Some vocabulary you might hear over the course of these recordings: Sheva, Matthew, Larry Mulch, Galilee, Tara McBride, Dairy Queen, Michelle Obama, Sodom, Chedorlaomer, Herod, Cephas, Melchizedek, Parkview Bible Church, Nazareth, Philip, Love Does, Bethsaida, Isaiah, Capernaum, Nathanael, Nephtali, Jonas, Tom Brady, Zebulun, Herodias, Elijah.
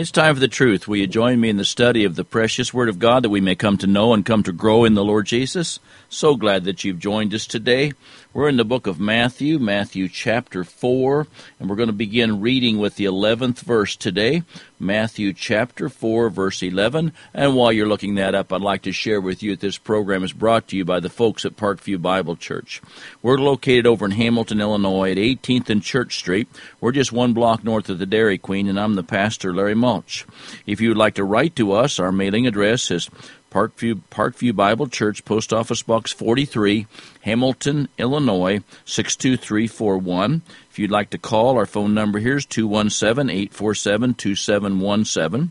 It's time for the truth. Will you join me in the study of the precious Word of God that we may come to know and come to grow in the Lord Jesus? So glad that you've joined us today. We're in the book of Matthew, Matthew chapter 4, and we're going to begin reading with the 11th verse today, Matthew chapter 4, verse 11. And while you're looking that up, I'd like to share with you that this program is brought to you by the folks at Parkview Bible Church. We're located over in Hamilton, Illinois at 18th and Church Street. We're just one block north of the Dairy Queen, and I'm the pastor, Larry Mulch. If you would like to write to us, our mailing address is Parkview Bible Church, Post Office Box 43, Hamilton, Illinois, 62341. If you'd like to call, our phone number here is 217-847-2717.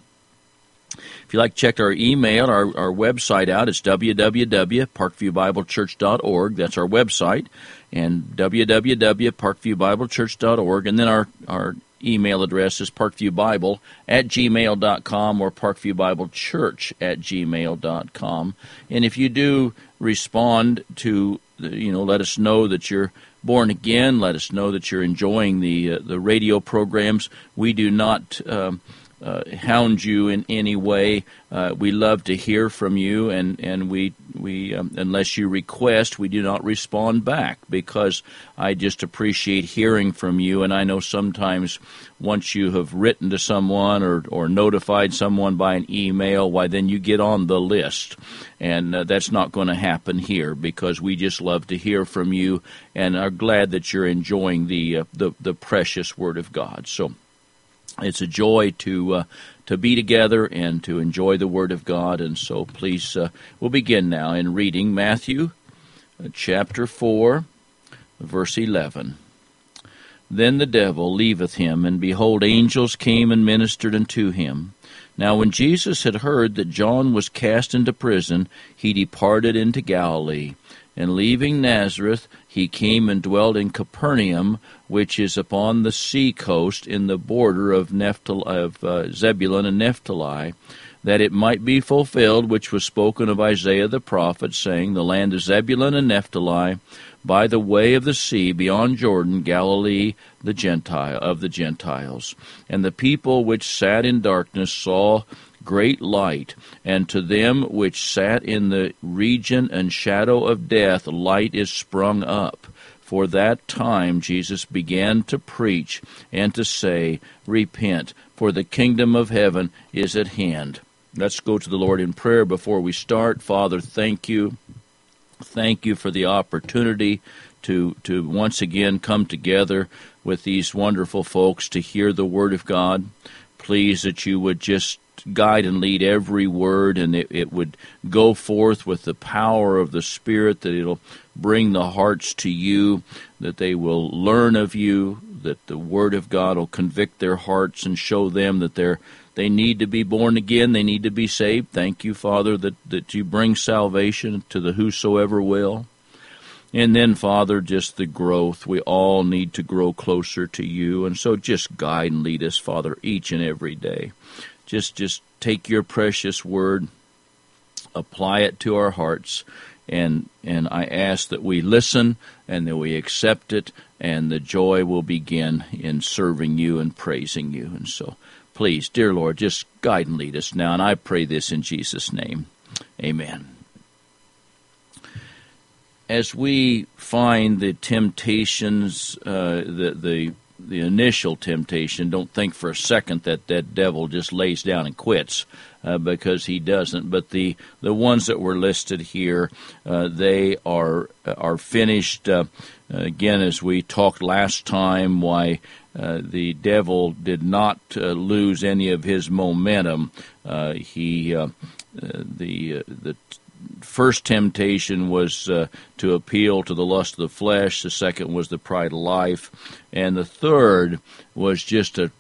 If you'd like to check our email, our website out, it's www.parkviewbiblechurch.org. That's our website, and www.parkviewbiblechurch.org. And then our email address is parkviewbible@gmail.com or parkviewbiblechurch@gmail.com. And if you do respond to, let us know that you're born again. Let us know that you're enjoying the radio programs. We do not hound you in any way. We love to hear from you, and we unless you request, we do not respond back, because I just appreciate hearing from you. And I know sometimes once you have written to someone or notified someone by an email, why then you get on the list, and that's not going to happen here, because we just love to hear from you and are glad that you're enjoying the precious Word of God. So it's a joy to be together and to enjoy the Word of God. And so please, we'll begin now in reading Matthew chapter 4, verse 11. Then the devil leaveth him, and behold, angels came and ministered unto him. Now when Jesus had heard that John was cast into prison, he departed into Galilee. And leaving Nazareth, he came and dwelt in Capernaum, which is upon the sea coast, in the border of Zebulun and Nephtali, that it might be fulfilled which was spoken of Isaiah the prophet, saying, The land of Zebulun and Nephtali, by the way of the sea, beyond Jordan, Galilee of the Gentiles. And the people which sat in darkness saw great light, and to them which sat in the region and shadow of death, light is sprung up. For that time Jesus began to preach and to say, Repent, for the kingdom of heaven is at hand. Let's go to the Lord in prayer before we start. Father, thank you. Thank you for the opportunity to once again come together with these wonderful folks to hear the Word of God. Please that you would just guide and lead every word, and it would go forth with the power of the Spirit, that it'll bring the hearts to you, that they will learn of you, that the Word of God will convict their hearts and show them that they need to be born again, they need to be saved. Thank you, Father, that you bring salvation to the whosoever will. And then, Father, just the growth. We all need to grow closer to you, and so just guide and lead us, Father, each and every day. Just take your precious Word, apply it to our hearts, and I ask that we listen and that we accept it, and the joy will begin in serving you and praising you. And so, please, dear Lord, just guide and lead us now, and I pray this in Jesus' name. Amen. As we find the temptations, the initial temptation, don't think for a second that devil just lays down and quits, because he doesn't. But the ones that were listed here, they are finished. Again, as we talked last time, why the devil did not lose any of his momentum. The first temptation was to appeal to the lust of the flesh. The second was the pride of life. And the third was just a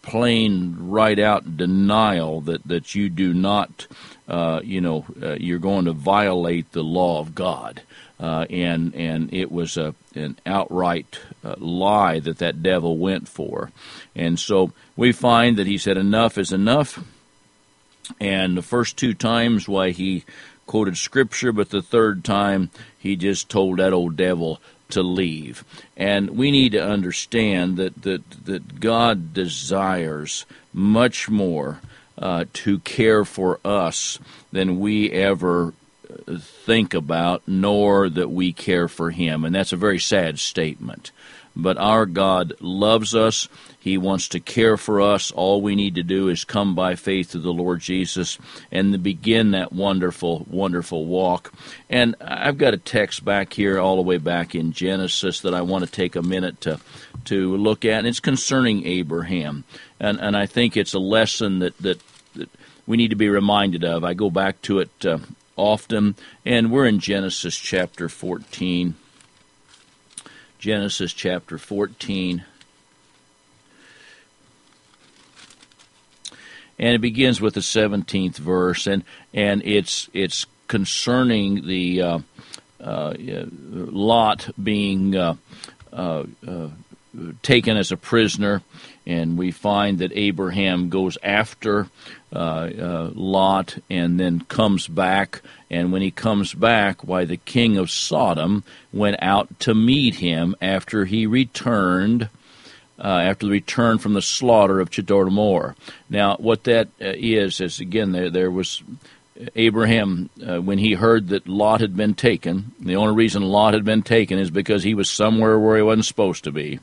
plain, right-out denial that you do not, you're going to violate the law of God. And it was an outright lie that devil went for. And so we find that he said, enough is enough. And the first two times, why he quoted Scripture, but the third time he just told that old devil to leave. And we need to understand that God desires much more to care for us than we ever think about, nor that we care for him. And that's a very sad statement. But our God loves us. He wants to care for us. All we need to do is come by faith to the Lord Jesus and begin that wonderful, wonderful walk. And I've got a text back here all the way back in Genesis that I want to take a minute to look at, and it's concerning Abraham. And I think it's a lesson that we need to be reminded of. I go back to it often, and we're in Genesis chapter 14. Genesis chapter 14, and it begins with the 17th verse, and it's concerning the Lot being taken as a prisoner, and we find that Abraham goes after Lot and then comes back. And when he comes back, why, the king of Sodom went out to meet him after he returned, after the return from the slaughter of Chedorlaomer. Now, what that is again, there was Abraham, when he heard that Lot had been taken. The only reason Lot had been taken is because he was somewhere where he wasn't supposed to be.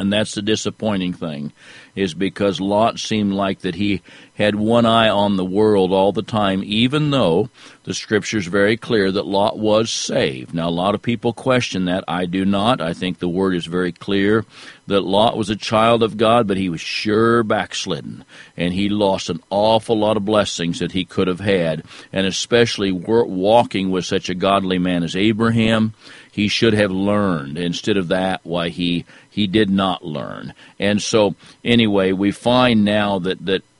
And that's the disappointing thing, is because Lot seemed like that he had one eye on the world all the time, even though the Scripture's very clear that Lot was saved. Now, a lot of people question that. I do not. I think the Word is very clear that Lot was a child of God, but he was sure backslidden, and he lost an awful lot of blessings that he could have had, and especially walking with such a godly man as Abraham. He should have learned. Instead of that, why, he did not learn. And so, anyway, we find now that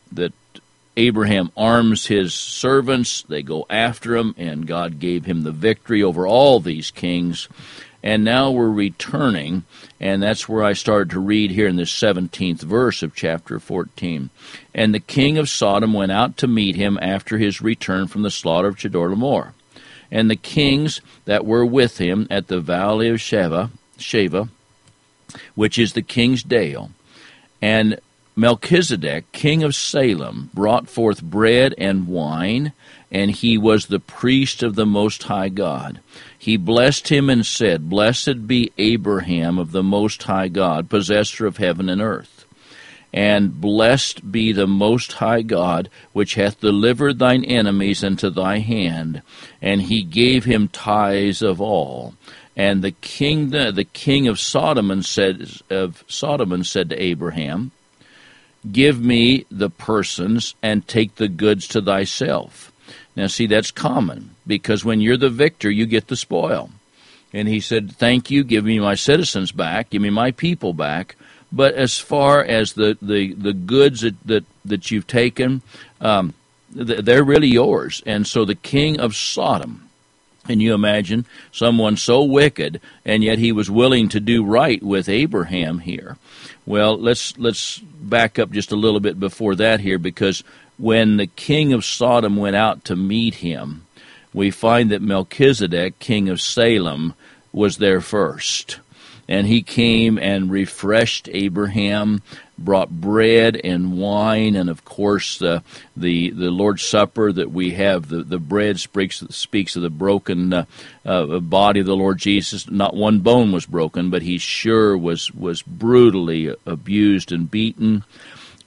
Abraham arms his servants. They go after him, and God gave him the victory over all these kings. And now we're returning, and that's where I started to read here in this 17th verse of chapter 14. And the king of Sodom went out to meet him after his return from the slaughter of Chedorlaomer. And the kings that were with him at the valley of Sheva, which is the king's dale, and Melchizedek, king of Salem, brought forth bread and wine, and he was the priest of the Most High God. He blessed him and said, Blessed be Abraham of the Most High God, possessor of heaven and earth. And blessed be the Most High God, which hath delivered thine enemies into thy hand. And he gave him tithes of all. And the king of Sodom said to Abraham, Give me the persons, and take the goods to thyself. Now see, that's common, because when you're the victor, you get the spoil. And he said, Thank you, give me my citizens back, give me my people back. But as far as the goods that you've taken, they're really yours. And so the king of Sodom, and you imagine someone so wicked, and yet he was willing to do right with Abraham here. Well, let's back up just a little bit before that here, because when the king of Sodom went out to meet him, we find that Melchizedek, king of Salem, was there first. And he came and refreshed Abraham, brought bread and wine, and of course the Lord's Supper that we have. The bread speaks of the broken body of the Lord Jesus. Not one bone was broken, but he sure was brutally abused and beaten.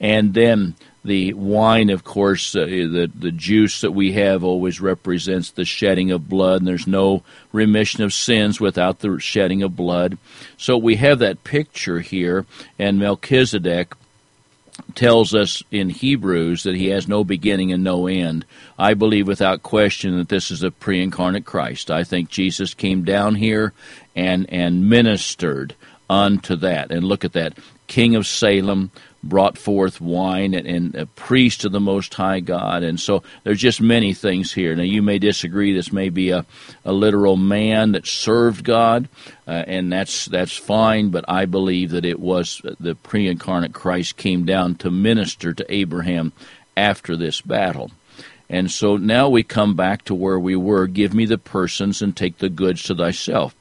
And then the wine, of course, the juice that we have always represents the shedding of blood, and there's no remission of sins without the shedding of blood. So we have that picture here, and Melchizedek tells us in Hebrews that he has no beginning and no end. I believe without question that this is a pre-incarnate Christ. I think Jesus came down here and ministered unto that. And look at that, king of Salem, brought forth wine, and a priest of the Most High God. And so there's just many things here. Now, you may disagree. This may be a literal man that served God, and that's fine, but I believe that it was the pre-incarnate Christ came down to minister to Abraham after this battle. And so now we come back to where we were. Give me the persons and take the goods to thyself.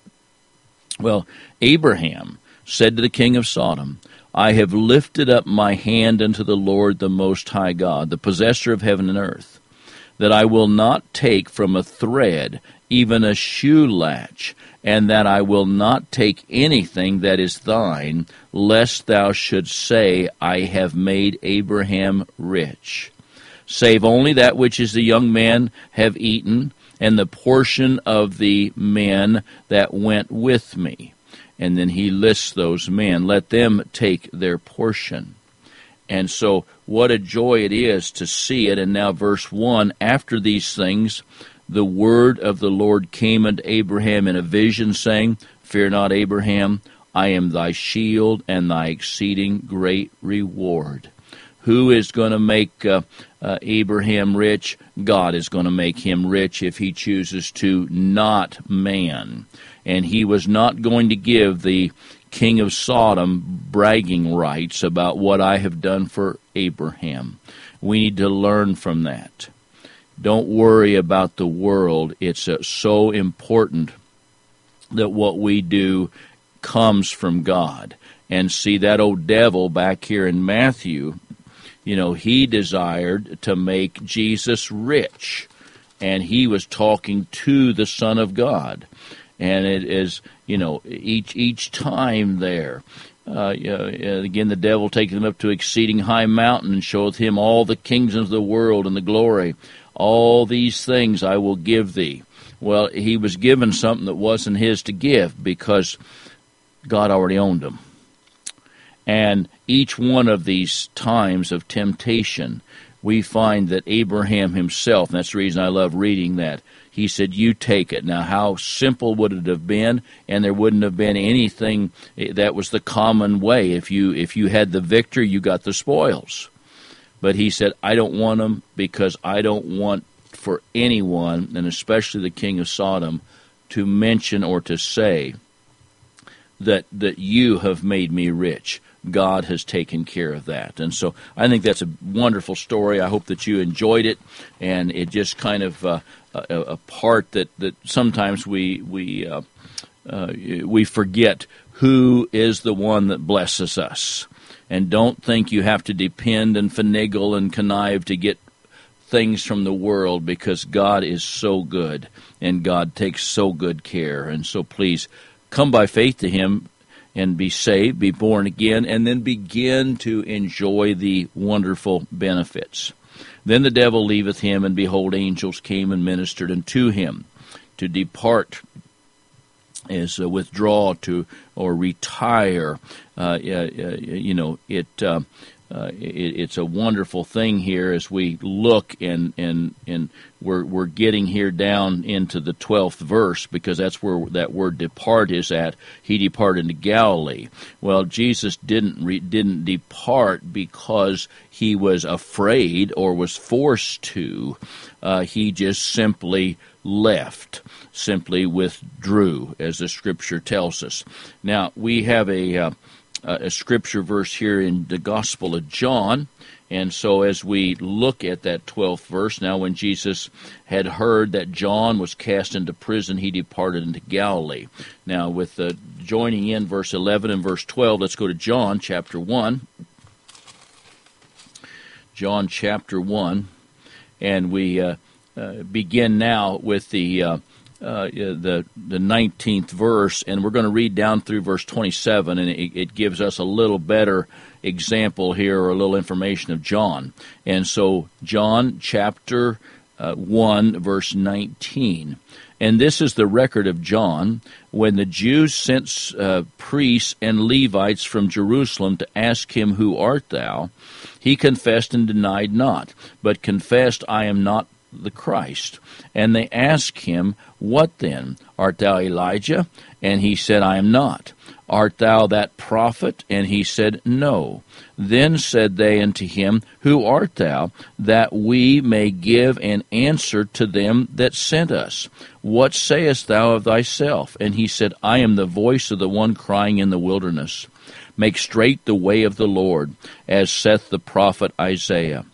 Well, Abraham said to the king of Sodom, I have lifted up my hand unto the Lord, the Most High God, the possessor of heaven and earth, that I will not take from a thread even a shoe latch, and that I will not take anything that is thine, lest thou shouldst say, I have made Abraham rich. Save only that which is the young man have eaten, and the portion of the men that went with me. And then he lists those men. Let them take their portion. And so what a joy it is to see it. And now verse 1, after these things, the word of the Lord came unto Abraham in a vision, saying, Fear not, Abraham, I am thy shield and thy exceeding great reward. Who is going to make Abraham rich? God is going to make him rich if he chooses to, not man. And he was not going to give the king of Sodom bragging rights about what I have done for Abraham. We need to learn from that. Don't worry about the world. It's so important that what we do comes from God. And see, that old devil back here in Matthew, you know, he desired to make Jesus rich, and he was talking to the Son of God. And it is, you know, each time there, again, the devil taketh him up to exceeding high mountain and showeth him all the kingdoms of the world and the glory. All these things I will give thee. Well, he was given something that wasn't his to give because God already owned them. And each one of these times of temptation, we find that Abraham himself, and that's the reason I love reading that, he said, you take it. Now, how simple would it have been? And there wouldn't have been anything that was the common way. If you had the victor, you got the spoils. But he said, I don't want them because I don't want for anyone, and especially the king of Sodom, to mention or to say that you have made me rich. God has taken care of that. And so I think that's a wonderful story. I hope that you enjoyed it, and it just kind of a part that sometimes we forget who is the one that blesses us. And don't think you have to depend and finagle and connive to get things from the world, because God is so good, and God takes so good care. And so please come by faith to Him and be saved, be born again, and then begin to enjoy the wonderful benefits. Then the devil leaveth him, and behold, angels came and ministered unto him. To depart is withdraw to, or retire. It's a wonderful thing here as we look, and we're getting here down into the 12th verse, because that's where that word depart is at. He departed to Galilee. Well, Jesus didn't depart because he was afraid or was forced to. He just simply left, simply withdrew, as the Scripture tells us. Now, we have a scripture verse here in the Gospel of John. And so as we look at that 12th verse, now when Jesus had heard that John was cast into prison, he departed into Galilee. Now with the joining in verse 11 and verse 12, let's go to John chapter 1. John chapter 1. And we begin now with the 19th verse, and we're going to read down through verse 27, and it gives us a little better example here, or a little information of John. And so John chapter 1, verse 19. And this is the record of John, when the Jews sent priests and Levites from Jerusalem to ask him, Who art thou? He confessed and denied not, but confessed, I am not the Christ. And they asked him, What then? Art thou Elijah? And he said, I am not. Art thou that prophet? And he said, No. Then said they unto him, Who art thou, that we may give an answer to them that sent us? What sayest thou of thyself? And he said, I am the voice of the one crying in the wilderness, Make straight the way of the Lord, as saith the prophet Isaiah.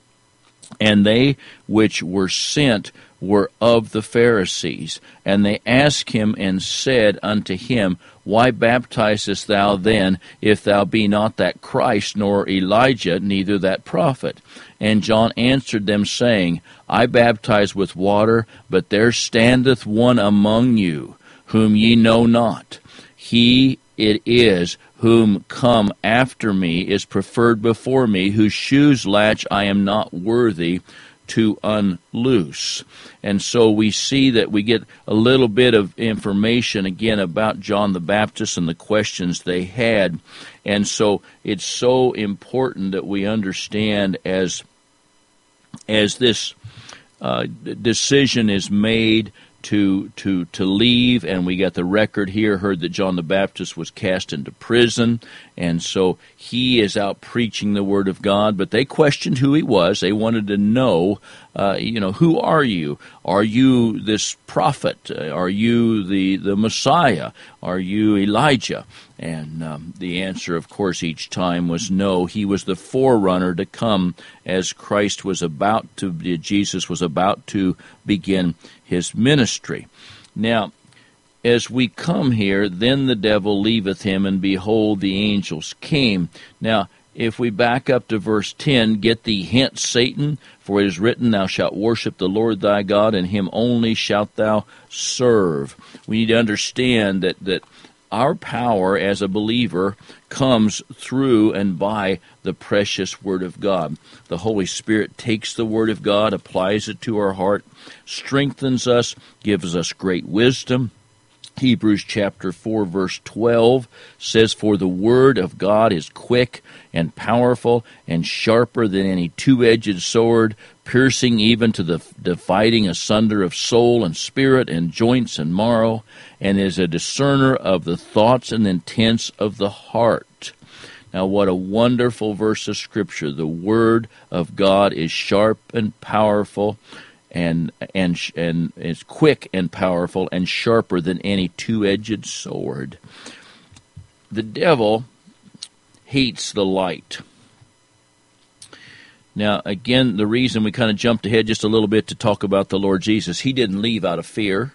And they which were sent were of the Pharisees. And they asked him and said unto him, Why baptizest thou then, if thou be not that Christ, nor Elijah, neither that prophet? And John answered them, saying, I baptize with water, but there standeth one among you, whom ye know not. He it is whom come after me is preferred before me, whose shoes' latch I am not worthy to unloose. And so we see that we get a little bit of information again about John the Baptist and the questions they had. And so it's so important that we understand as this decision is made to leave, and we got the record here, heard that John the Baptist was cast into prison, and so he is out preaching the Word of God, but they questioned who he was. They wanted to know, who are you? Are you this prophet? Are you the Messiah? Are you Elijah? And the answer, of course, each time was no. He was the forerunner to come as Jesus was about to begin his ministry. Now, as we come here, then the devil leaveth him, and behold, the angels came. Now, if we back up to verse 10, get thee hence, Satan, for it is written, Thou shalt worship the Lord thy God, and him only shalt thou serve. We need to understand that our power as a believer comes through and by the precious Word of God. The Holy Spirit takes the Word of God, applies it to our heart, strengthens us, gives us great wisdom. Hebrews chapter 4, verse 12 says, For the Word of God is quick and powerful and sharper than any two-edged sword, piercing even to the dividing asunder of soul and spirit and joints and marrow, and is a discerner of the thoughts and intents of the heart. Now, what a wonderful verse of Scripture. The Word of God is sharp and powerful, and is quick and powerful and sharper than any two-edged sword. The devil hates the light. Now, again, the reason we kind of jumped ahead just a little bit to talk about the Lord Jesus, he didn't leave out of fear.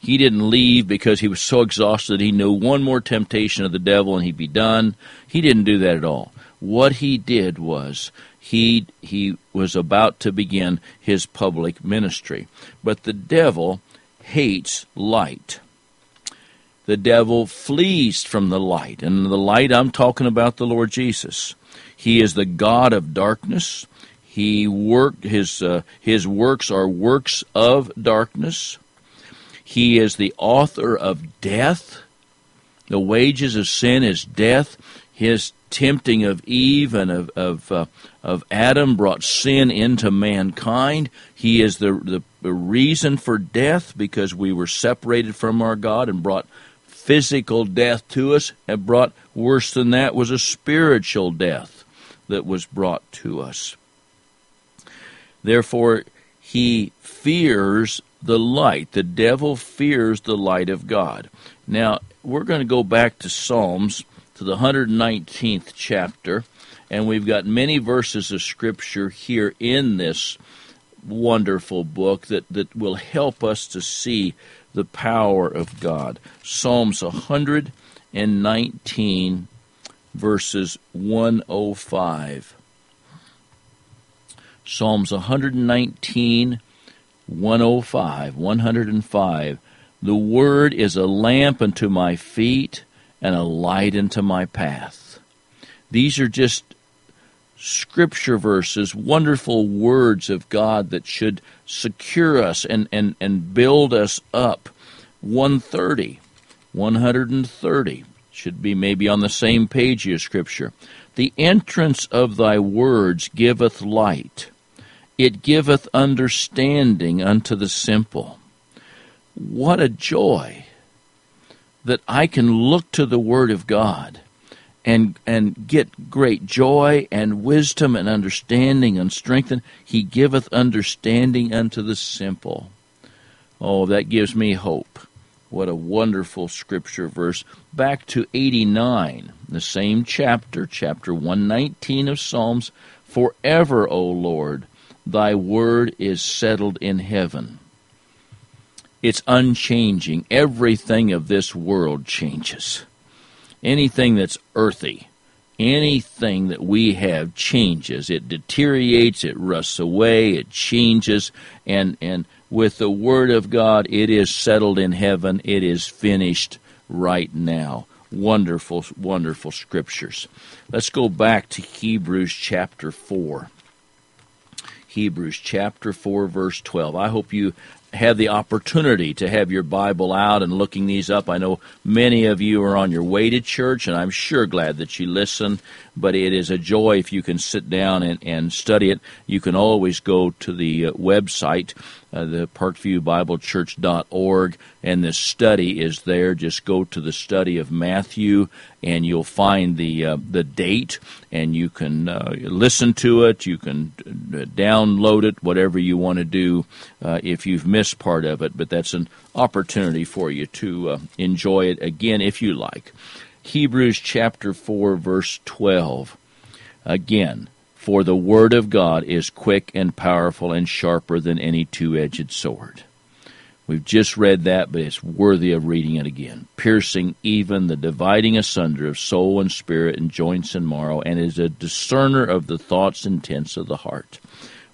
He didn't leave because he was so exhausted he knew one more temptation of the devil and he'd be done. He didn't do that at all. What he did was he was about to begin his public ministry. But the devil hates light. The devil flees from the light. And the light I'm talking about, the Lord Jesus. He is the God of darkness. His works are works of darkness. He is the author of death. The wages of sin is death. His tempting of Eve and of Adam brought sin into mankind. He is the reason for death, because we were separated from our God and brought physical death to us, and brought, worse than that, was a spiritual death that was brought to us. Therefore, he fears the light. The devil fears the light of God. Now, we're going to go back to Psalms, to the 119th chapter, and we've got many verses of Scripture here in this wonderful book that will help us to see the power of God. Psalms 119, verses 105. Psalms 119, 105. The Word is a lamp unto my feet, and a light into my path. These are just Scripture verses, wonderful words of God that should secure us and build us up. 130 should be maybe on the same page here, Scripture. The entrance of thy words giveth light. It giveth understanding unto the simple. What a joy that I can look to the Word of God and get great joy and wisdom and understanding and strength. He giveth understanding unto the simple. Oh, that gives me hope. What a wonderful Scripture verse. Back to 89, the same chapter, chapter 119 of Psalms. Forever, O Lord, thy word is settled in heaven. It's unchanging. Everything of this world changes. Anything that's earthy, anything that we have changes. It deteriorates, it rusts away, it changes, and with the Word of God, it is settled in heaven. It is finished right now. Wonderful, wonderful scriptures. Let's go back to Hebrews chapter 4. Hebrews chapter 4, verse 12. I hope you have the opportunity to have your Bible out and looking these up. I know many of you are on your way to church, and I'm sure glad that you listen, but it is a joy if you can sit down and study it. You can always go to the website, the parkviewbiblechurch.org, and the study is there. Just go to the study of Matthew, and you'll find the date, and you can listen to it. You can download it, whatever you want to do if you've missed part of it, but that's an opportunity for you to enjoy it again if you like. Hebrews chapter 4, verse 12. Again, for the word of God is quick and powerful and sharper than any two-edged sword. We've just read that, but it's worthy of reading it again. Piercing even the dividing asunder of soul and spirit and joints and marrow, and is a discerner of the thoughts and intents of the heart.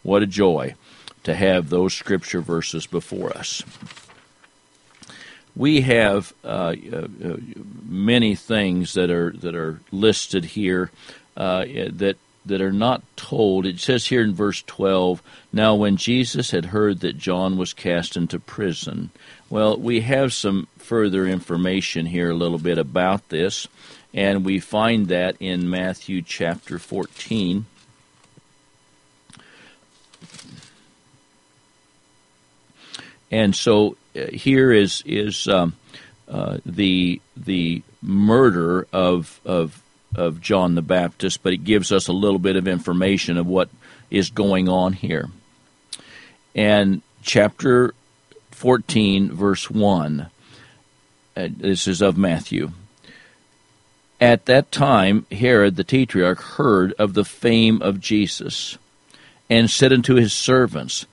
What a joy to have those scripture verses before us. We have many things that are listed here that are not told. It says here in verse 12, now when Jesus had heard that John was cast into prison. Well, we have some further information here a little bit about this, and we find that in Matthew chapter 14. And so here is the murder of John the Baptist, but it gives us a little bit of information of what is going on here. And chapter 14, verse 1, this is of Matthew. At that time, Herod the Tetrarch heard of the fame of Jesus, and said unto his servants,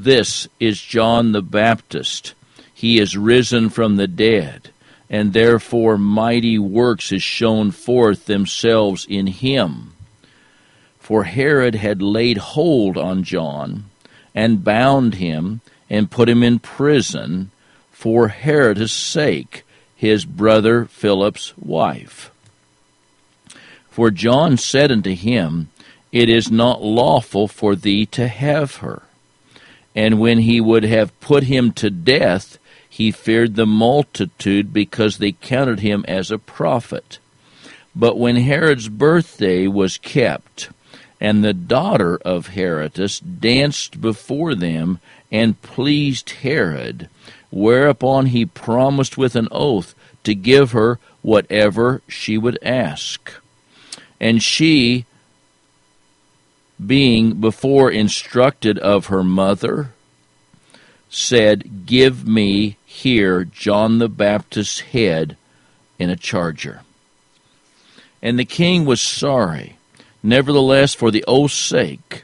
this is John the Baptist. He is risen from the dead, and therefore mighty works is shown forth themselves in him. For Herod had laid hold on John, and bound him, and put him in prison, for Herod's sake, his brother Philip's wife. For John said unto him, it is not lawful for thee to have her. And when he would have put him to death, he feared the multitude, because they counted him as a prophet. But when Herod's birthday was kept, and the daughter of Herodias danced before them, and pleased Herod, whereupon he promised with an oath to give her whatever she would ask. And she, being before instructed of her mother, said, give me here John the Baptist's head in a charger. And the king was sorry, nevertheless for the oath's sake,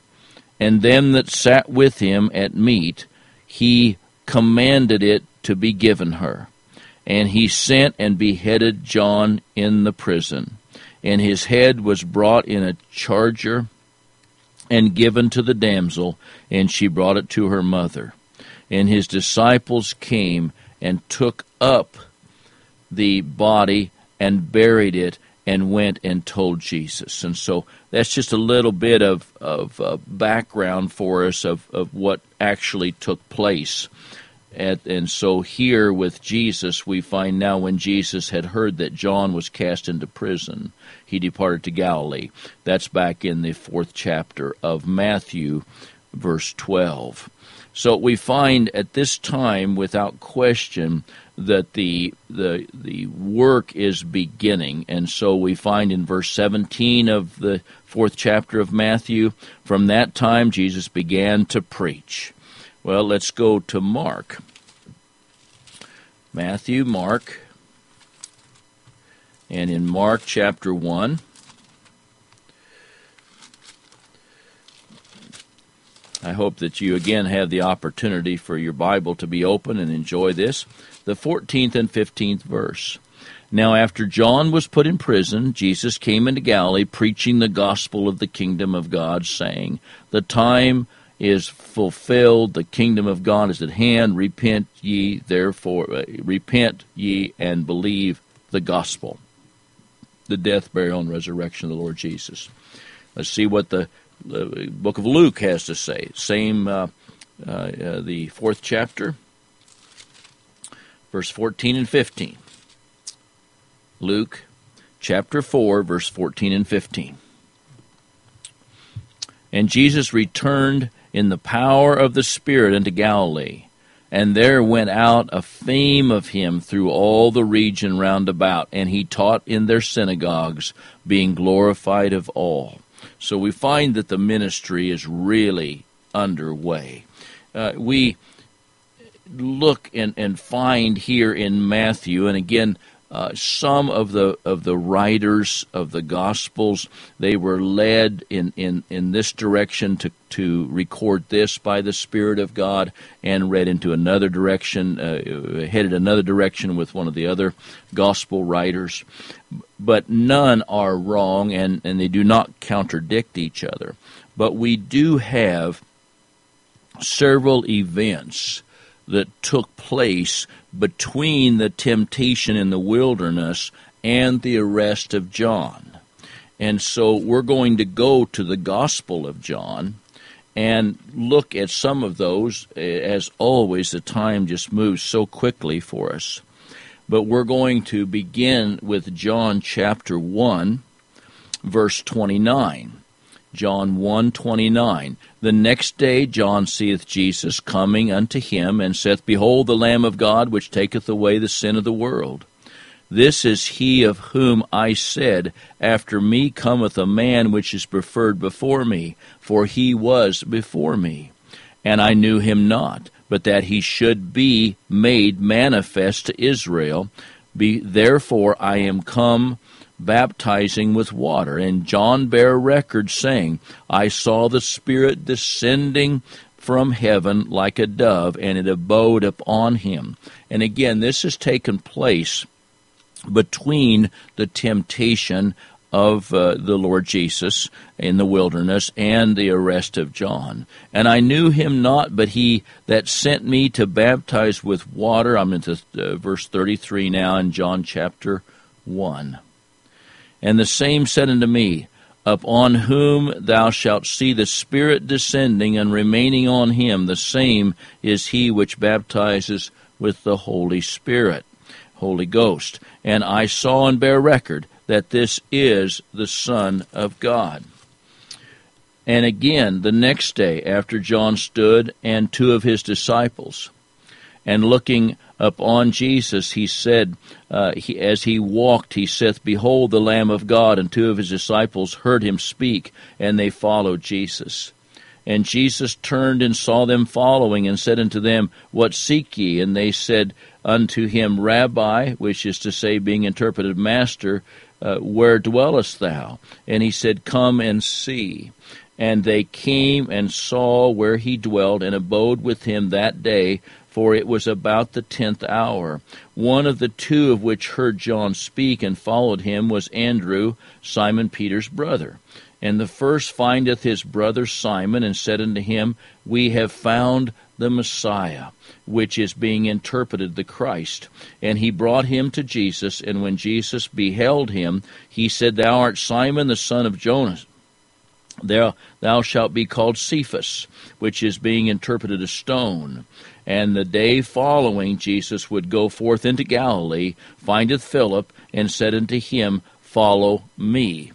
and them that sat with him at meat, he commanded it to be given her. And he sent and beheaded John in the prison, and his head was brought in a charger, and given to the damsel, and she brought it to her mother. And his disciples came and took up the body and buried it, and went and told Jesus. And so that's just a little bit of background for us of what actually took place. And so here with Jesus, we find now when Jesus had heard that John was cast into prison, he departed to Galilee. That's back in the 4th chapter of Matthew, verse 12. So we find at this time, without question, that the work is beginning. And so we find in verse 17 of the 4th chapter of Matthew, from that time Jesus began to preach. Well, let's go to Mark. Matthew, Mark, and in Mark chapter 1, I hope that you again have the opportunity for your Bible to be open and enjoy this, the 14th and 15th verse. Now after John was put in prison, Jesus came into Galilee preaching the gospel of the kingdom of God, saying, The time is fulfilled, the kingdom of God is at hand, repent ye therefore, and believe the gospel. The death, burial, and resurrection of the Lord Jesus. Let's see what the book of Luke has to say. Same, the 4th chapter, verse 14 and 15. Luke chapter 4, verse 14 and 15. And Jesus returned in the power of the Spirit into Galilee, and there went out a fame of him through all the region round about, and he taught in their synagogues, being glorified of all. So we find that the ministry is really underway. We look and find here in Matthew, and again, some of the writers of the Gospels, they were led in this direction to record this by the Spirit of God, and read into another direction, headed another direction with one of the other Gospel writers. But none are wrong, and they do not contradict each other. But we do have several events that took place between the temptation in the wilderness and the arrest of John. And so we're going to go to the Gospel of John and look at some of those. As always, the time just moves so quickly for us. But we're going to begin with John chapter 1, verse 29. John 1:29. The next day John seeth Jesus coming unto him, and saith, Behold, the Lamb of God, which taketh away the sin of the world. This is he of whom I said, After me cometh a man which is preferred before me, for he was before me. And I knew him not, but that he should be made manifest to Israel. Therefore I am come baptizing with water. And John bare record, saying, I saw the Spirit descending from heaven like a dove, and it abode upon him. And again, this has taken place between the temptation of the Lord Jesus in the wilderness and the arrest of John. And I knew him not, but he that sent me to baptize with water. I'm into verse 33 now in John chapter 1. And the same said unto me, Upon whom thou shalt see the Spirit descending and remaining on him, the same is he which baptizes with the Holy Spirit, Holy Ghost. And I saw and bear record that this is the Son of God. And again, the next day, after John stood and two of his disciples, and looking upon Jesus, he said, as he walked, he saith, Behold, the Lamb of God. And two of his disciples heard him speak, and they followed Jesus. And Jesus turned and saw them following, and said unto them, What seek ye? And they said unto him, Rabbi, which is to say, being interpreted, Master, where dwellest thou? And he said, Come and see. And they came and saw where he dwelt, and abode with him that day, for it was about the 10th hour. One of the two of which heard John speak and followed him was Andrew, Simon Peter's brother. And the first findeth his brother Simon, and said unto him, We have found the Messiah, which is being interpreted the Christ. And he brought him to Jesus, and when Jesus beheld him, he said, Thou art Simon the son of Jonas. Thou shalt be called Cephas, which is being interpreted a stone. And the day following Jesus would go forth into Galilee, findeth Philip, and said unto him, Follow me.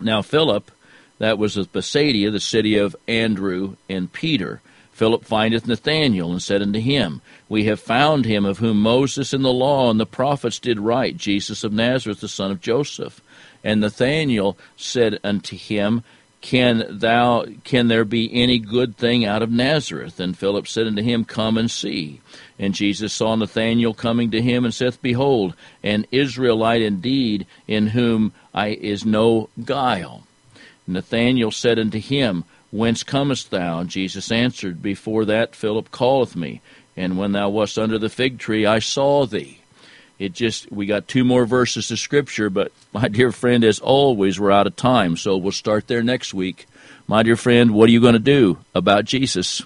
Now Philip, that was of Bethsaida, the city of Andrew and Peter. Philip findeth Nathanael, and said unto him, We have found him of whom Moses in the law and the prophets did write, Jesus of Nazareth, the son of Joseph. And Nathanael said unto him, Can there be any good thing out of Nazareth? And Philip said unto him, Come and see. And Jesus saw Nathanael coming to him, and saith, Behold, an Israelite indeed, in whom is no guile. Nathanael said unto him, Whence comest thou? Jesus answered, Before that Philip calleth me, and when thou wast under the fig tree, I saw thee. We got two more verses of Scripture, but my dear friend, as always, we're out of time, so we'll start there next week. My dear friend, what are you going to do about Jesus?